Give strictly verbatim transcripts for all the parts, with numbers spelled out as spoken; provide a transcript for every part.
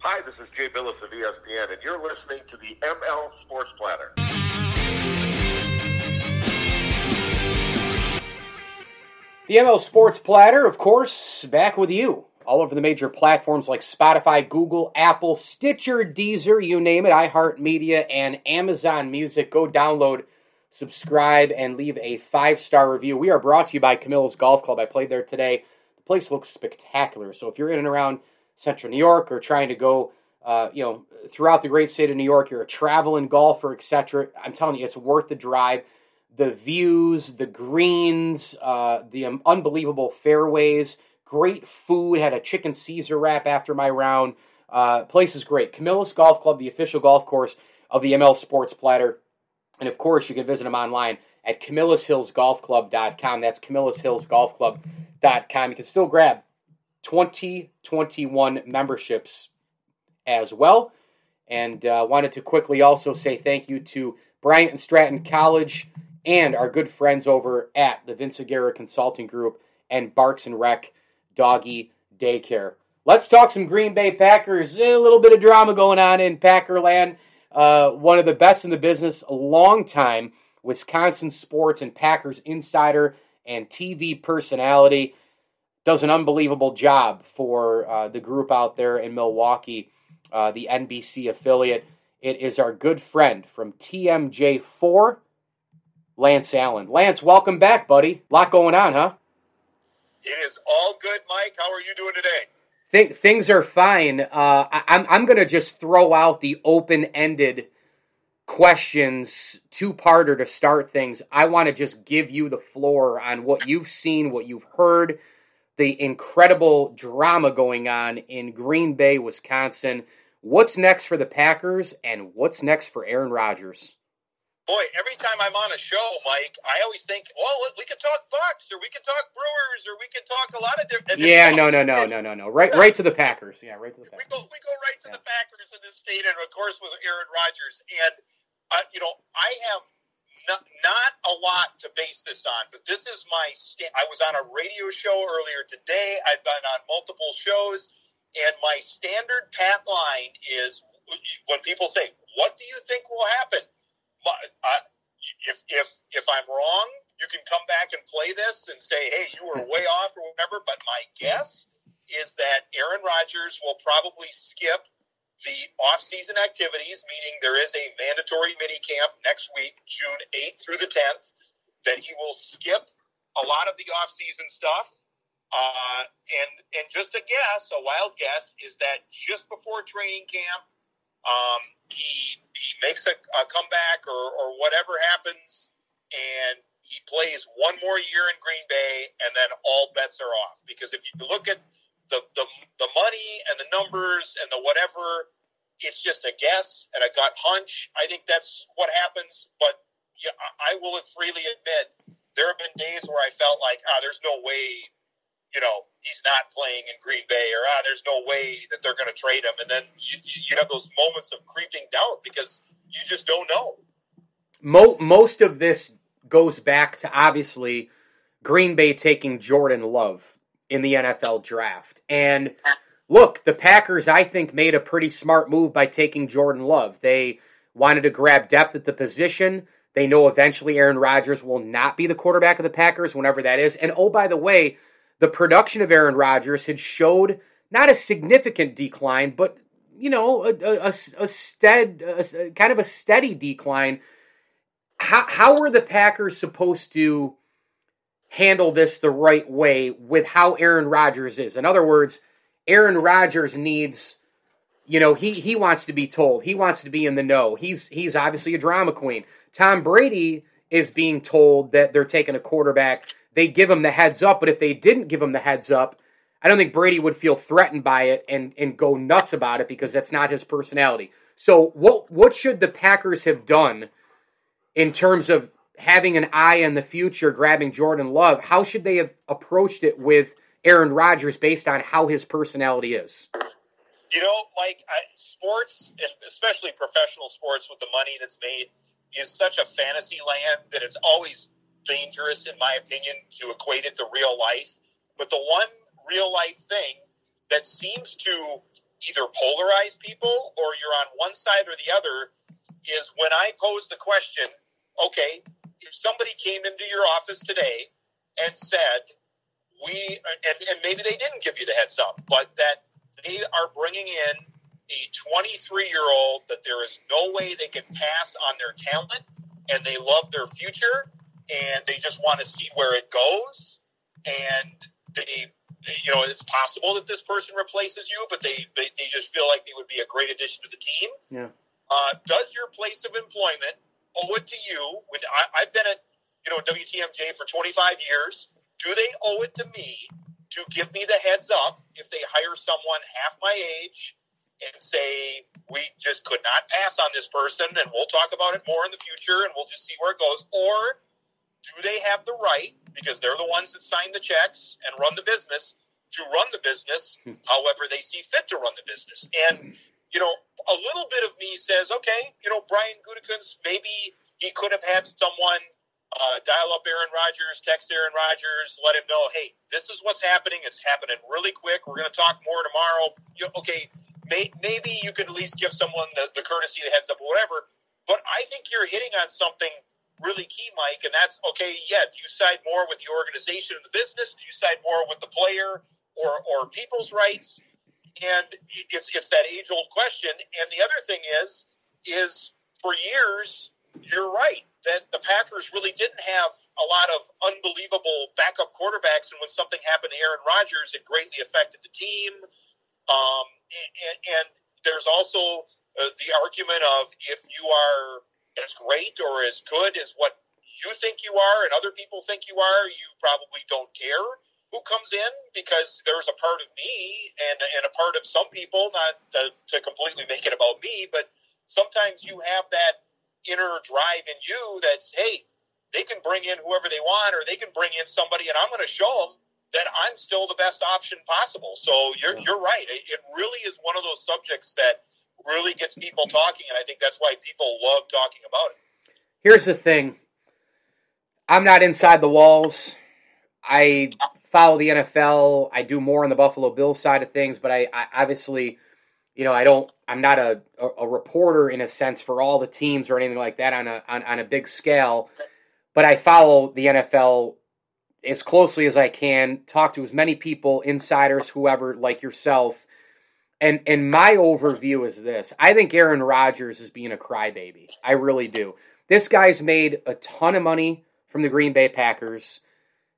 Hi, this is Jay Billis of E S P N, and you're listening to the M L Sports Platter. The M L Sports Platter, of course, back with you. All over the major platforms like Spotify, Google, Apple, Stitcher, Deezer, you name it, iHeartMedia, and Amazon Music. Go download, subscribe, and leave a five-star review. We are brought to you by Camillus Golf Club. I played there today. The place looks spectacular. So if you're in and around Central New York or trying to go, uh, you know, throughout the great state of New York, you're a traveling golfer, et cetera, I'm telling you, it's worth the drive. The views, the greens, uh, the um, unbelievable fairways. Great food. Had a chicken Caesar wrap after my round. Uh, place is great. Camillus Golf Club, the official golf course of the M L Sports Platter. And, of course, you can visit them online at Camillus Hills Golf Club dot com. That's Camillus Hills Golf Club dot com. You can still grab twenty twenty-one memberships as well. And I uh, wanted to quickly also say thank you to Bryant and Stratton College and our good friends over at the Vince Aguirre Consulting Group and Barks and Rec Doggy Daycare. Let's talk some Green Bay Packers. A little bit of drama going on in Packerland. Uh, one of the best in the business, a longtime Wisconsin sports and Packers insider and T V personality. Does an unbelievable job for uh, the group out there in Milwaukee, uh, the N B C affiliate. It is our good friend from T M J four, Lance Allen. Lance, welcome back, buddy. A lot going on, huh? It is all good, Mike. How are you doing today? Think, things are fine. Uh, I, I'm, I'm going to just throw out the open-ended questions, two-parter to start things. I want to just give you the floor on what you've seen, what you've heard, the incredible drama going on in Green Bay, Wisconsin. What's next for the Packers, and what's next for Aaron Rodgers? Boy, every time I'm on a show, Mike, I always think, oh, we can talk Bucks, or we can talk Brewers, or we can talk a lot of different... Yeah, no, no, no, no, no, no. Right right to the Packers. Yeah, right to the Packers. We go, we go right to yeah. the Packers in this state, and of course with Aaron Rodgers. And, uh, you know, I have not, not a lot to base this on, but this is my... Sta- I was on a radio show earlier today. I've been on multiple shows, and my standard pat line is when people say, what do you think will happen? Uh, if if if I'm wrong, you can come back and play this and say, hey, you were way off or whatever. But my guess is that Aaron Rodgers will probably skip the off-season activities, meaning there is a mandatory minicamp next week, June eighth through the tenth, that he will skip a lot of the off-season stuff. Uh, and, and just a guess, a wild guess, is that just before training camp, um, he... He makes a, a comeback or, or whatever happens, and he plays one more year in Green Bay, and then all bets are off. Because if you look at the, the, the money and the numbers and the whatever, it's just a guess and a gut hunch. I think that's what happens, but yeah, I will freely admit there have been days where I felt like, ah, there's no way, you know, he's not playing in Green Bay, or ah, there's no way that they're going to trade him. And then you, you have those moments of creeping doubt because you just don't know. Most of this goes back to, obviously, Green Bay taking Jordan Love in the N F L draft. And look, the Packers, I think, made a pretty smart move by taking Jordan Love. They wanted to grab depth at the position. They know eventually Aaron Rodgers will not be the quarterback of the Packers, whenever that is. And oh, by the way, the production of Aaron Rodgers had showed not a significant decline, but, you know, a, a, a, stead, a kind of a steady decline. How, how are the Packers supposed to handle this the right way with how Aaron Rodgers is? In other words, Aaron Rodgers needs, you know, he, he wants to be told. He wants to be in the know. He's, he's obviously a drama queen. Tom Brady is being told that they're taking a quarterback. They give him the heads up, but if they didn't give him the heads up, I don't think Brady would feel threatened by it and, and go nuts about it because that's not his personality. So what what should the Packers have done in terms of having an eye on the future, grabbing Jordan Love? How should they have approached it with Aaron Rodgers based on how his personality is? You know, Mike, I, sports, and especially professional sports with the money that's made, is such a fantasy land that it's always dangerous, in my opinion, to equate it to real life. But the one real life thing that seems to either polarize people or you're on one side or the other is when I pose the question, okay, if somebody came into your office today and said, we, and, and maybe they didn't give you the heads up, but that they are bringing in a twenty-three-year-old that there is no way they can pass on their talent, and they love their future, and they just want to see where it goes, and they, you know, it's possible that this person replaces you, but they, they, they just feel like they would be a great addition to the team. Yeah. Uh, does your place of employment owe it to you? When I, I've been at, you know, W T M J for twenty-five years. Do they owe it to me to give me the heads up if they hire someone half my age and say, we just could not pass on this person and we'll talk about it more in the future and we'll just see where it goes? Or do they have the right, because they're the ones that sign the checks and run the business, to run the business however they see fit to run the business? And, you know, a little bit of me says, okay, you know, Brian Gutekunst, maybe he could have had someone Uh, dial up Aaron Rodgers, text Aaron Rodgers, let him know, hey, this is what's happening. It's happening really quick. We're going to talk more tomorrow. You, okay, may, maybe you could at least give someone the, the courtesy, the heads up, or whatever. But I think you're hitting on something really key, Mike, and that's, okay, yeah, do you side more with the organization and the business? Do you side more with the player or, or people's rights? And it's, it's that age-old question. And the other thing is, is for years, you're right, that the Packers really didn't have a lot of unbelievable backup quarterbacks, and when something happened to Aaron Rodgers, it greatly affected the team. Um, and, and there's also uh, the argument of if you are as great or as good as what you think you are and other people think you are, you probably don't care who comes in, because there's a part of me and, and a part of some people, not to, to completely make it about me, but sometimes you have that inner drive in you that's, hey, they can bring in whoever they want, or they can bring in somebody, and I'm going to show them that I'm still the best option possible. So you're you're right. It, it really is one of those subjects that really gets people talking, and I think that's why people love talking about it. Here's the thing. I'm not inside the walls. I follow the N F L. I do more on the Buffalo Bills side of things, but I, I obviously, you know, I don't, I'm not a, a, a reporter in a sense for all the teams or anything like that on a on, on a big scale, but I follow the N F L as closely as I can, talk to as many people, insiders, whoever, like yourself, and, and my overview is this. I think Aaron Rodgers is being a crybaby. I really do. This guy's made a ton of money from the Green Bay Packers.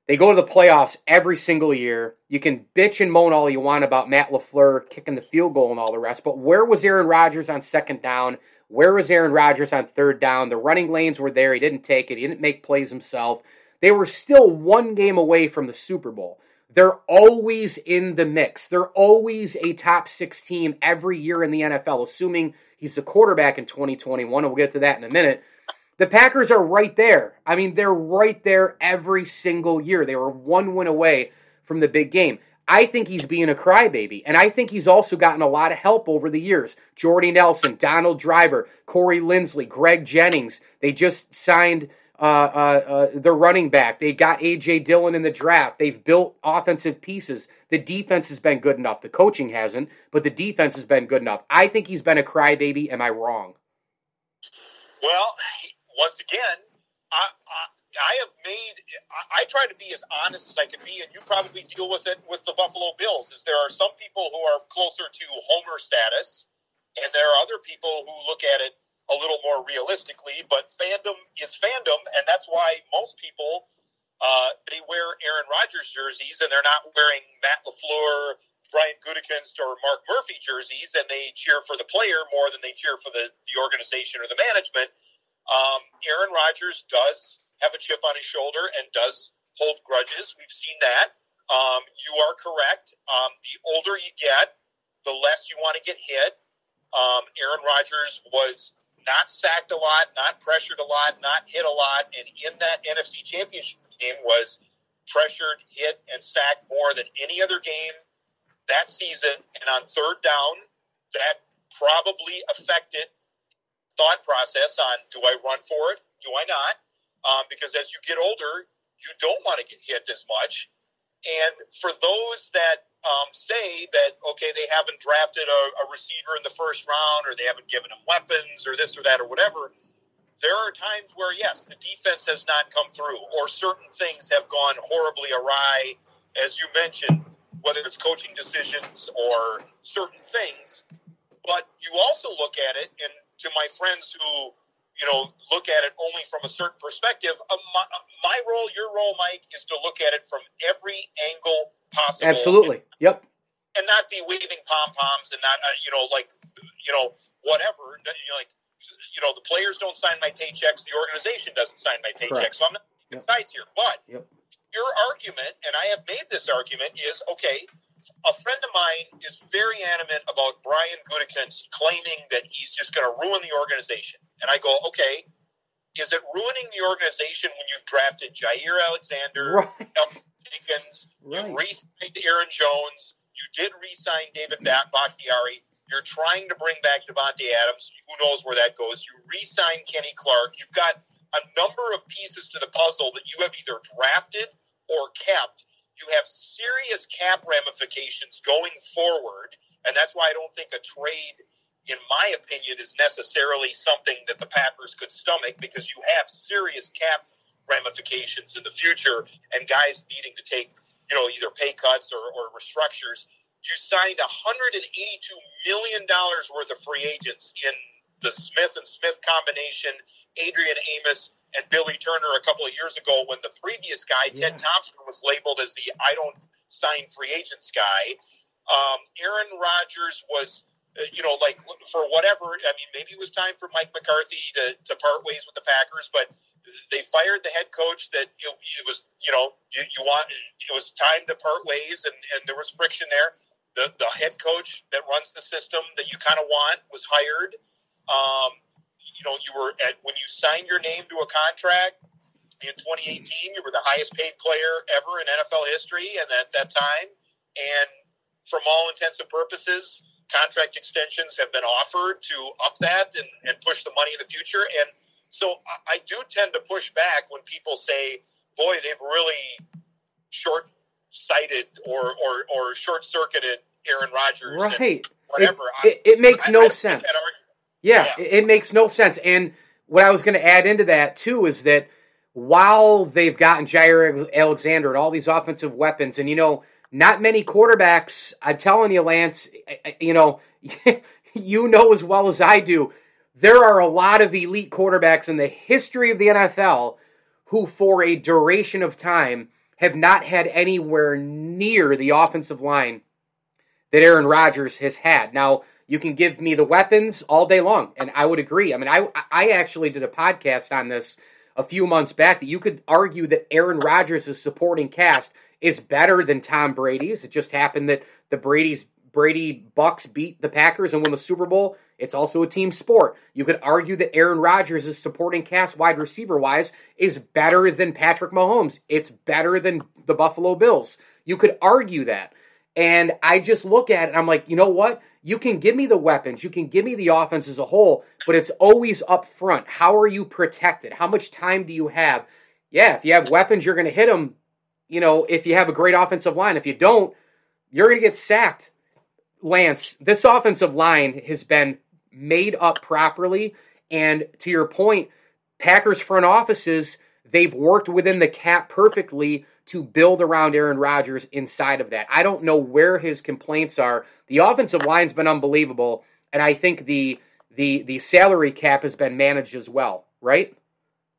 They go to the playoffs every single year. You can bitch and moan all you want about Matt LaFleur kicking the field goal and all the rest, but where was Aaron Rodgers on second down? Where was Aaron Rodgers on third down? The running lanes were there. He didn't take it. He didn't make plays himself. They were still one game away from the Super Bowl. They're always in the mix. They're always a top six team every year in the N F L, assuming he's the quarterback in twenty twenty-one, and we'll get to that in a minute. The Packers are right there. I mean, they're right there every single year. They were one win away from the big game. I think he's being a crybaby, and I think he's also gotten a lot of help over the years. Jordy Nelson, Donald Driver, Corey Linsley, Greg Jennings. They just signed uh, uh, uh, the running back. They got A J. Dillon in the draft. They've built offensive pieces. The defense has been good enough. The coaching hasn't, but the defense has been good enough. I think he's been a crybaby. Am I wrong? Well, once again, I, I, I have made, I, I try to be as honest as I can be, and you probably deal with it with the Buffalo Bills, is there are some people who are closer to Homer status, and there are other people who look at it a little more realistically, but fandom is fandom, and that's why most people, uh, they wear Aaron Rodgers jerseys, and they're not wearing Matt LaFleur, Brian Gutekunst, or Mark Murphy jerseys, and they cheer for the player more than they cheer for the, the organization or the management. Um, Aaron Rodgers does have a chip on his shoulder and does hold grudges. We've seen that. Um, you are correct. Um, the older you get, the less you want to get hit. Um, Aaron Rodgers was not sacked a lot, not pressured a lot, not hit a lot, and in that N F C Championship game was pressured, hit, and sacked more than any other game that season. And on third down, that probably affected thought process on, do I run for it? Do I not? Um, because as you get older, you don't want to get hit as much. And for those that um, say that, okay, they haven't drafted a, a receiver in the first round, or they haven't given him weapons or this or that or whatever, there are times where, yes, the defense has not come through, or certain things have gone horribly awry, as you mentioned, whether it's coaching decisions or certain things. But you also look at it, and to my friends who, you know, look at it only from a certain perspective, uh, my, my role, your role, Mike, is to look at it from every angle possible. Absolutely. And, yep. And not be waving pom-poms and not, uh, you know, like, you know, whatever. You know, like, you know, the players don't sign my paychecks. The organization doesn't sign my paychecks. Correct. So I'm not taking yep. sides here. But yep. your argument, and I have made this argument, is, okay, a friend of mine is very adamant about Brian Gutekunst claiming that he's just going to ruin the organization. And I go, okay, is it ruining the organization when you've drafted Jair Alexander, right. Elton Jenkins, right. you re-signed Aaron Jones, you did re-sign David Bakhtiari, you're trying to bring back Davante Adams, who knows where that goes, you re-signed Kenny Clark, you've got a number of pieces to the puzzle that you have either drafted or kept. You have serious cap ramifications going forward, and that's why I don't think a trade, in my opinion, is necessarily something that the Packers could stomach, because you have serious cap ramifications in the future and guys needing to take, you know, either pay cuts or, or restructures. You signed one hundred eighty-two million dollars worth of free agents in the Smith and Smith combination, Adrian Amos and Billy Turner a couple of years ago, when the previous guy, yeah. Ted Thompson, was labeled as the I don't sign free agents guy. Um, Aaron Rodgers was, uh, you know, like, for whatever, I mean, maybe it was time for Mike McCarthy to, to part ways with the Packers, but they fired the head coach that it, it was, you know, you, you want, it was time to part ways, and, and there was friction there. The, the head coach that runs the system that you kind of want was hired. Um, You know, you were at, when you signed your name to a contract in twenty eighteen, you were the highest paid player ever in N F L history, and at that time, and from all intents and purposes, contract extensions have been offered to up that and, and push the money in the future. And so I, I do tend to push back when people say, boy, they've really short-sighted or, or, or short-circuited Aaron Rodgers. Right. And whatever. It, I, it, it makes I, no I sense. Yeah, yeah, it makes no sense. And what I was going to add into that, too, is that while they've gotten Jair Alexander and all these offensive weapons, and, you know, not many quarterbacks, I'm telling you, Lance, you know, you know as well as I do, there are a lot of elite quarterbacks in the history of the N F L who, for a duration of time, have not had anywhere near the offensive line that Aaron Rodgers has had. Now, you can give me the weapons all day long, and I would agree. I mean, I I actually did a podcast on this a few months back that you could argue that Aaron Rodgers' supporting cast is better than Tom Brady's. It just happened that the Brady's Brady Bucks beat the Packers and won the Super Bowl. It's also a team sport. You could argue that Aaron Rodgers' supporting cast, wide receiver-wise, is better than Patrick Mahomes. It's better than the Buffalo Bills. You could argue that. And I just look at it, and I'm like, you know what? You can give me the weapons. You can give me the offense as a whole, but it's always up front. How are you protected? How much time do you have? Yeah, if you have weapons, you're going to hit them, you know, if you have a great offensive line. If you don't, you're going to get sacked. Lance, this offensive line has been made up properly. And to your point, Packers front offices, they've worked within the cap perfectly to build around Aaron Rodgers inside of that. I don't know where his complaints are. The offensive line's been unbelievable, and I think the the the salary cap has been managed as well, right?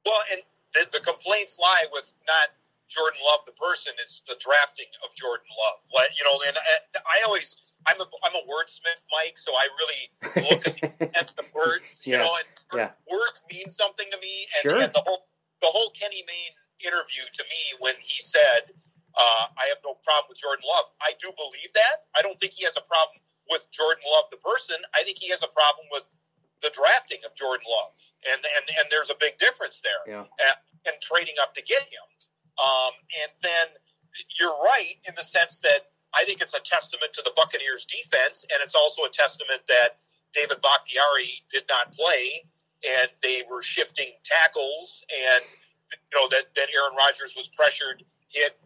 Well, and the, the complaints lie with not Jordan Love the person, it's the drafting of Jordan Love. Like, you know, and I, I always I'm a I'm a wordsmith, Mike, so I really look at, the, at the words, yeah. you know, and yeah. words mean something to me, and, sure. and the whole the whole Kenny Mayne interview to me when he said Uh, I have no problem with Jordan Love. I do believe that. I don't think he has a problem with Jordan Love, the person. I think he has a problem with the drafting of Jordan Love, and and, and there's a big difference there. Yeah. And, and trading up to get him. Um, and then you're right in the sense that I think it's a testament to the Buccaneers' defense, and it's also a testament that David Bakhtiari did not play, and they were shifting tackles, and you know that, that Aaron Rodgers was pressured, hit,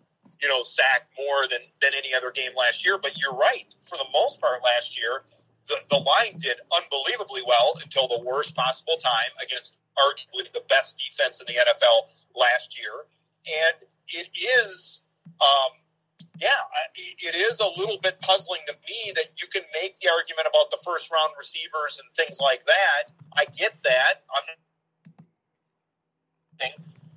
you know, sacked more than, than any other game last year. But you're right, for the most part last year, the, the line did unbelievably well until the worst possible time against arguably the best defense in the N F L last year. And it is, um, yeah, it is a little bit puzzling to me that you can make the argument about the first-round receivers and things like that. I get that. I'm,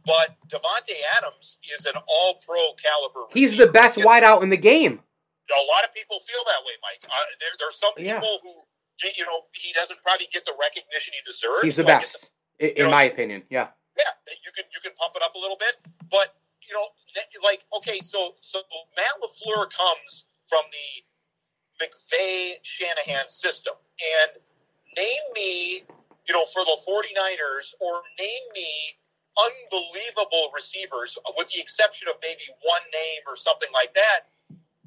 but Davante Adams is an all-pro caliber receiver. He's the best wideout in the game. A lot of people feel that way, Mike. Uh, there, there are some yeah. people who, you know, he doesn't probably get the recognition he deserves. He's the so best, the, in know, my opinion, yeah. Yeah, you can you can pump it up a little bit, but you know, like okay, so so Matt LaFleur comes from the McVay Shanahan system, and name me, you know, for the 49ers, or name me unbelievable receivers, with the exception of maybe one name or something like that,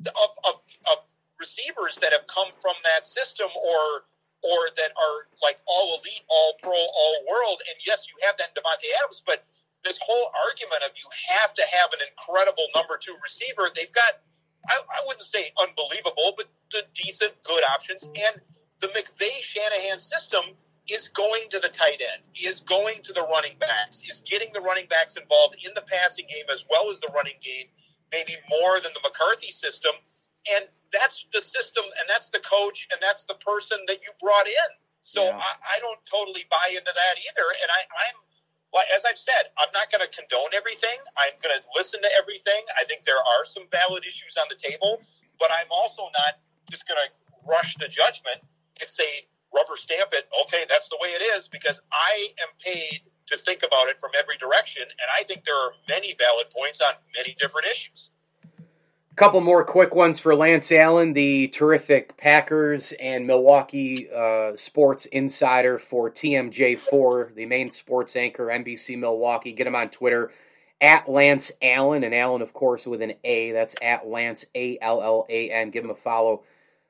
of of, of receivers that have come from that system, or. or that are like all elite, all pro, all world. And yes, you have that in Davante Adams, but this whole argument of you have to have an incredible number two receiver, they've got, I, I wouldn't say unbelievable, but the decent, good options. And the McVay-Shanahan system is going to the tight end, is going to the running backs, is getting the running backs involved in the passing game as well as the running game, maybe more than the McCarthy system. And that's the system, and that's the coach, and that's the person that you brought in. So yeah. I, I don't totally buy into that either. And I, I'm, well, as I've said, I'm not going to condone everything. I'm going to listen to everything. I think there are some valid issues on the table, but I'm also not just going to rush the judgment and say, rubber stamp it, okay, that's the way it is, because I am paid to think about it from every direction, and I think there are many valid points on many different issues. Couple more quick ones for Lance Allen, the terrific Packers and Milwaukee uh, sports insider for T M J four, the main sports anchor, N B C Milwaukee. Get him on Twitter, at Lance Allen, and Allen, of course, with an A. That's at Lance, A L L A N. Give him a follow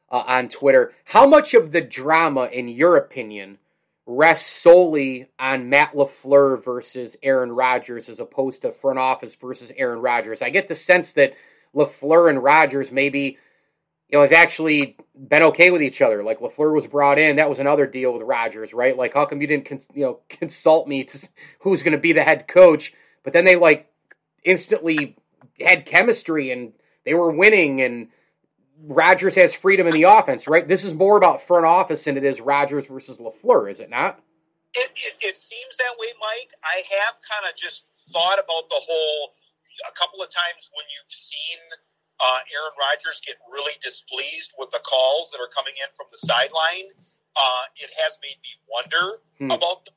uh, on Twitter. How much of the drama, in your opinion, rests solely on Matt LaFleur versus Aaron Rodgers as opposed to front office versus Aaron Rodgers? I get the sense that LaFleur and Rodgers maybe, you know, have actually been okay with each other. Like, LaFleur was brought in. That was another deal with Rodgers, right? Like, how come you didn't, cons- you know, consult me to who's going to be the head coach? But then they, like, instantly had chemistry, and they were winning, and Rodgers has freedom in the offense, right? This is more about front office than it is Rodgers versus LaFleur, is it not? It, it, it seems that way, Mike. I have kind of just thought about the whole... A couple of times when you've seen uh, Aaron Rodgers get really displeased with the calls that are coming in from the sideline, uh, it has made me wonder hmm. about the,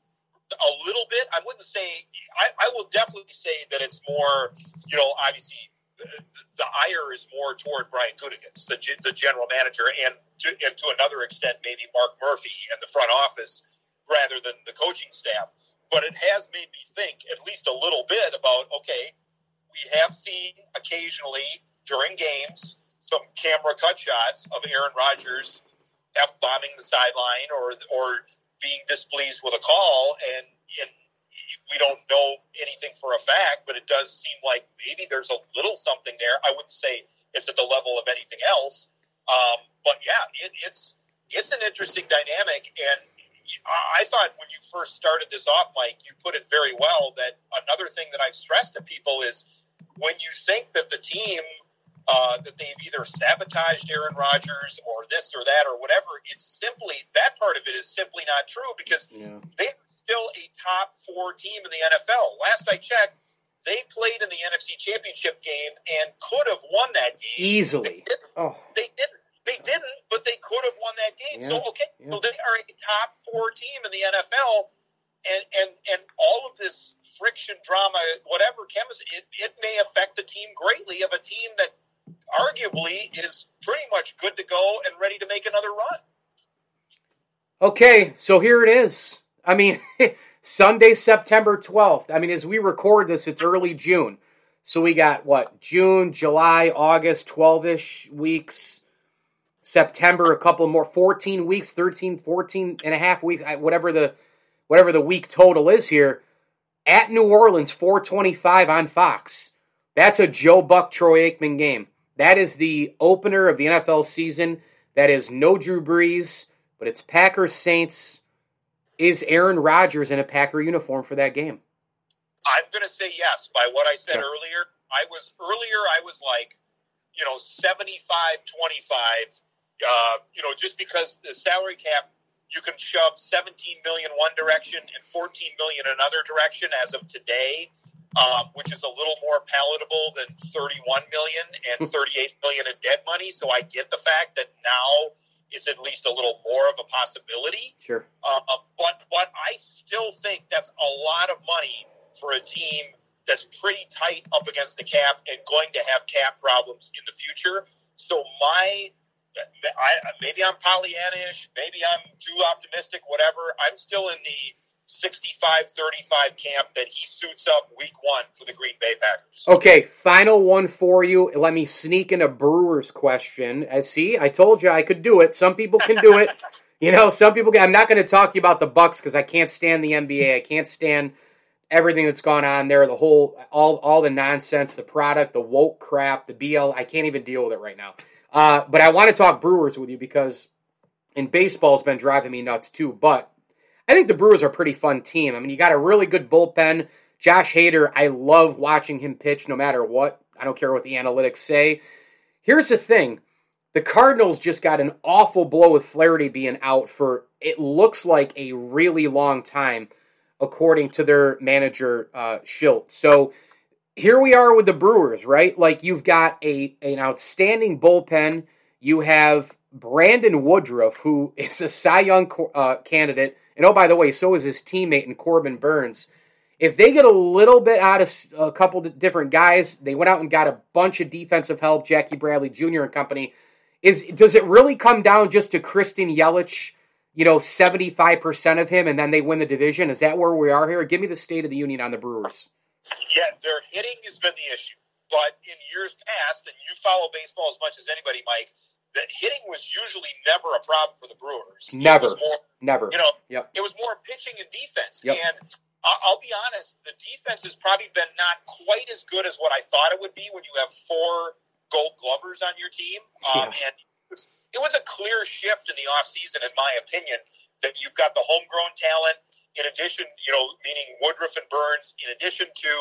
a little bit. I wouldn't say – I will definitely say that it's more, you know, obviously the, the ire is more toward Brian Gutekunst, the, the general manager, and to, and to another extent maybe Mark Murphy and the front office rather than the coaching staff. But it has made me think at least a little bit about, okay – we have seen occasionally during games some camera cut shots of Aaron Rodgers F-bombing the sideline or or being displeased with a call, and, and we don't know anything for a fact, but it does seem like maybe there's a little something there. I wouldn't say it's at the level of anything else, um, but yeah, it, it's it's an interesting dynamic, and I thought when you first started this off, Mike, you put it very well that another thing that I've stressed to people is when you think that the team, uh, that they've either sabotaged Aaron Rodgers or this or that or whatever, it's simply, that part of it is simply not true because yeah. they're still a top four team in the N F L. Last I checked, they played in the N F C Championship game and could have won that game. Easily. They didn't. Oh. They didn't. They didn't, but they could have won that game. Yeah. So, okay, yeah. so they are a top four team in the N F L, and and and all of this friction, drama, whatever chemistry, it, it may affect the team greatly of a team that arguably is pretty much good to go and ready to make another run. Okay, so here it is. I mean, Sunday, September twelfth. I mean, as we record this, it's early June. So we got, what, June, July, August, twelve-ish weeks, September, a couple more, fourteen weeks, thirteen, fourteen and a half weeks, whatever the whatever the week total is here. At New Orleans, four twenty-five on Fox. That's a Joe Buck, Troy Aikman game. That is the opener of the N F L season. That is no Drew Brees, but it's Packers-Saints. Is Aaron Rodgers in a Packer uniform for that game? I'm going to say yes. By what I said okay. earlier, I was earlier I was like, you know, seventy-five twenty-five, uh, you know, just because the salary cap, you can shove seventeen million dollars one direction and fourteen million dollars another direction as of today, um, which is a little more palatable than thirty-one million dollars and thirty-eight million dollars in dead money. So I get the fact that now it's at least a little more of a possibility. Sure. Uh, but, but I still think that's a lot of money for a team that's pretty tight up against the cap and going to have cap problems in the future. So my, I, maybe I'm Pollyanna-ish, maybe I'm too optimistic, whatever. I'm still in the sixty-five thirty-five camp that he suits up week one for the Green Bay Packers. Okay, final one for you. Let me sneak in a Brewers question. See, I told you I could do it. Some people can do it. You know, some people can. I'm not going to talk to you about the Bucks because I can't stand the N B A. I can't stand everything that's gone on there, the whole, all all the nonsense, the product, the woke crap, the B L. I can't even deal with it right now. Uh, but I want to talk Brewers with you because, and baseball's been driving me nuts too, but I think the Brewers are a pretty fun team. I mean, you got a really good bullpen. Josh Hader, I love watching him pitch no matter what. I don't care what the analytics say. Here's the thing. The Cardinals just got an awful blow with Flaherty being out for, it looks like, a really long time, according to their manager, uh, Schilt. So here we are with the Brewers, right? Like, you've got a an outstanding bullpen. You have Brandon Woodruff, who is a Cy Young uh, candidate. And, oh, by the way, so is his teammate in Corbin Burns. If they get a little bit out of a couple different guys, they went out and got a bunch of defensive help, Jackie Bradley Junior and company. Is Does it really come down just to Christian Yelich? You know, seventy-five percent of him, and then they win the division? Is that where we are here? Give me the State of the Union on the Brewers. Yeah, their hitting has been the issue. But in years past, and you follow baseball as much as anybody, Mike, that hitting was usually never a problem for the Brewers. Never. It was more, never. You know, yep. It was more pitching and defense. Yep. And I'll be honest, the defense has probably been not quite as good as what I thought it would be when you have four Gold Glovers on your team. Um, yeah. And it was a clear shift in the offseason, in my opinion, that you've got the homegrown talent, in addition, you know, meaning Woodruff and Burns, in addition to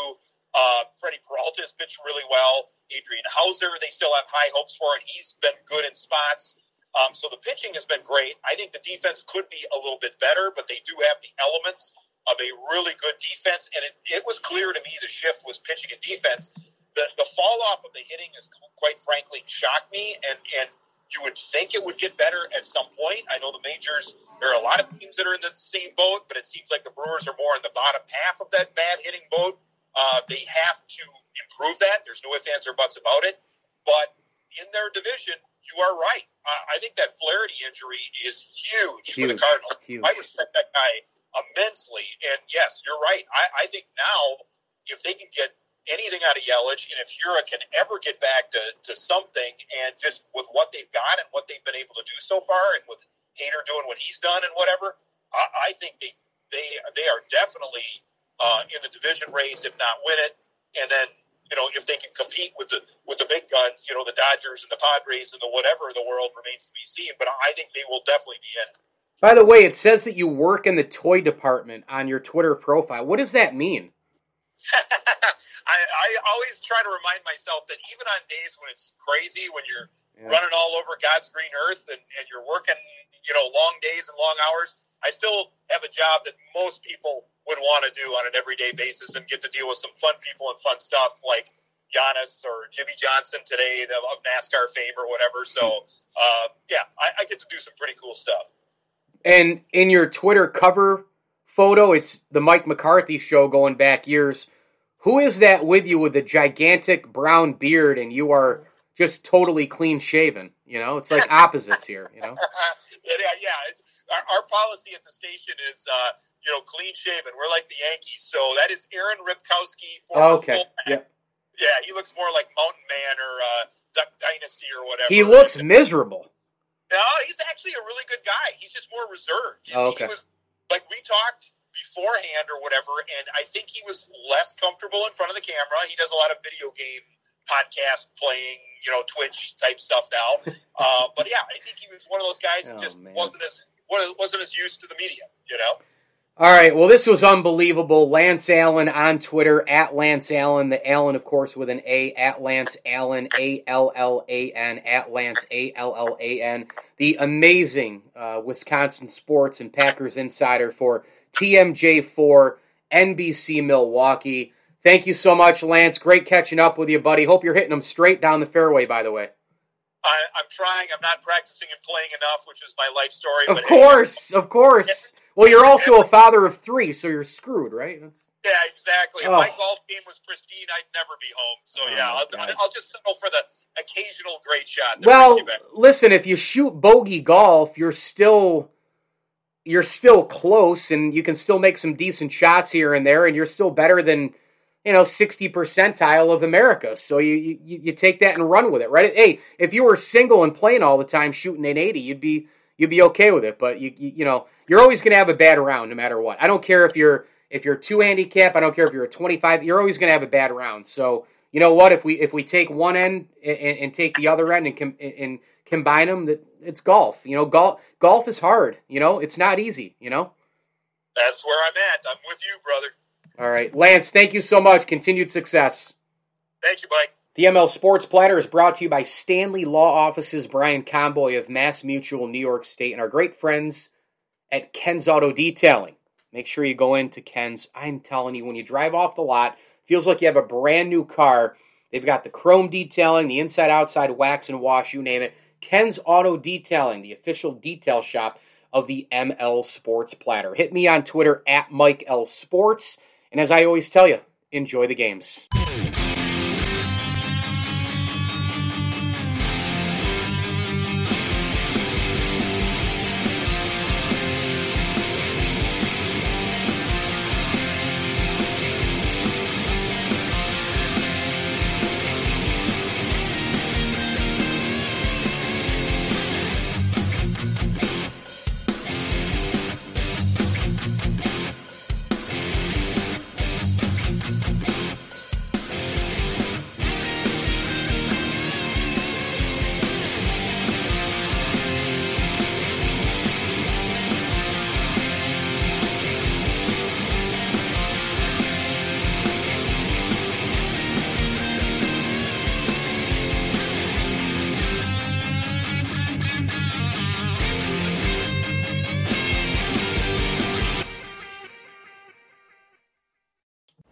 uh, Freddie Peralta has pitched really well. Adrian Hauser, they still have high hopes for, and he's been good in spots. Um, so the pitching has been great. I think the defense could be a little bit better, but they do have the elements of a really good defense, and it, it was clear to me the shift was pitching and defense. The, the fall-off of the hitting has, quite frankly, shocked me, and, and you would think it would get better at some point. I know the majors, there are a lot of teams that are in the same boat, but it seems like the Brewers are more in the bottom half of that bad hitting boat. Uh, they have to improve that. There's no ifs, ands, or buts about it. But in their division, you are right. Uh, I think that Flaherty injury is huge, huge for the Cardinals. Huge. I respect that guy immensely. And, yes, you're right. I, I think now if they can get anything out of Yelich, and if Hura can ever get back to, to something, and just with what they've got and what they've been able to do so far, and with Hader doing what he's done and whatever, I, I think they, they they are definitely uh, in the division race, if not win it. And then, you know, if they can compete with the with the big guns, you know, the Dodgers and the Padres and the whatever of the world remains to be seen, but I think they will definitely be in it. By the way, it says that you work in the toy department on your Twitter profile. What does that mean? I, I always try to remind myself that even on days when it's crazy, when you're yeah. running all over God's green earth and, and you're working, you know, long days and long hours, I still have a job that most people would want to do on an everyday basis and get to deal with some fun people and fun stuff like Giannis or Jimmy Johnson today of NASCAR fame or whatever. So, uh, yeah, I, I get to do some pretty cool stuff. And in your Twitter cover photo, it's the Mike McCarthy show going back years. Who is that with you with a gigantic brown beard and you are just totally clean shaven? You know, it's like opposites here, you know? yeah, yeah. Our, our policy at the station is, uh, you know, clean shaven. We're like the Yankees. So that is Aaron Ripkowski. Former okay. Yep. Yeah, he looks more like Mountain Man or uh, Duck Dynasty or whatever. He looks miserable. No, he's actually a really good guy. He's just more reserved. Oh, okay. He was, like, we talked beforehand or whatever, and I think he was less comfortable in front of the camera. He does a lot of video game podcast playing, you know, Twitch type stuff now. uh, but, yeah, I think he was one of those guys that oh, just man. wasn't as wasn't as used to the media, you know? All right, well, this was unbelievable. Lance Allen on Twitter, at Lance Allen. The Allen, of course, with an A, at Lance Allen, A L L A N, at Lance, A L L A N. The amazing uh, Wisconsin sports and Packers insider for T M J four, N B C Milwaukee. Thank you so much, Lance. Great catching up with you, buddy. Hope you're hitting them straight down the fairway, by the way. I, I'm trying. I'm not practicing and playing enough, which is my life story. Of but course, hey, of course. Well, you're also a father of three, so you're screwed, right? Yeah, exactly. If oh. my golf game was pristine, I'd never be home. So, oh, yeah, I'll, I'll just settle for the occasional great shot. Well, listen, if you shoot bogey golf, you're still you're still close, and you can still make some decent shots here and there, and you're still better than, you know, sixtieth percentile of America. So you, you, you take that and run with it, right? Hey, if you were single and playing all the time shooting an eighty, you'd be you'd be okay with it, but, you you, you know, you're always going to have a bad round no matter what. I don't care if you're if you're two handicap. I don't care if you're a twenty-five. You're always going to have a bad round. So you know what? If we if we take one end and, and take the other end and com, and combine them, that it's golf. You know, golf golf is hard. You know, it's not easy. You know, that's where I'm at. I'm with you, brother. All right, Lance. Thank you so much. Continued success. Thank you, Mike. The M L Sports Platter is brought to you by Stanley Law Office's Brian Comboy of Mass Mutual, New York State, and our great friends at Ken's Auto Detailing. Make sure you go into Ken's. I'm telling you, when you drive off the lot, feels like you have a brand new car. They've got the chrome detailing, the inside, outside, wax and wash, you name it. Ken's Auto Detailing, the official detail shop of the M L Sports Platter. Hit me on Twitter, at Mike L Sports. And as I always tell you, enjoy the games.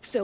So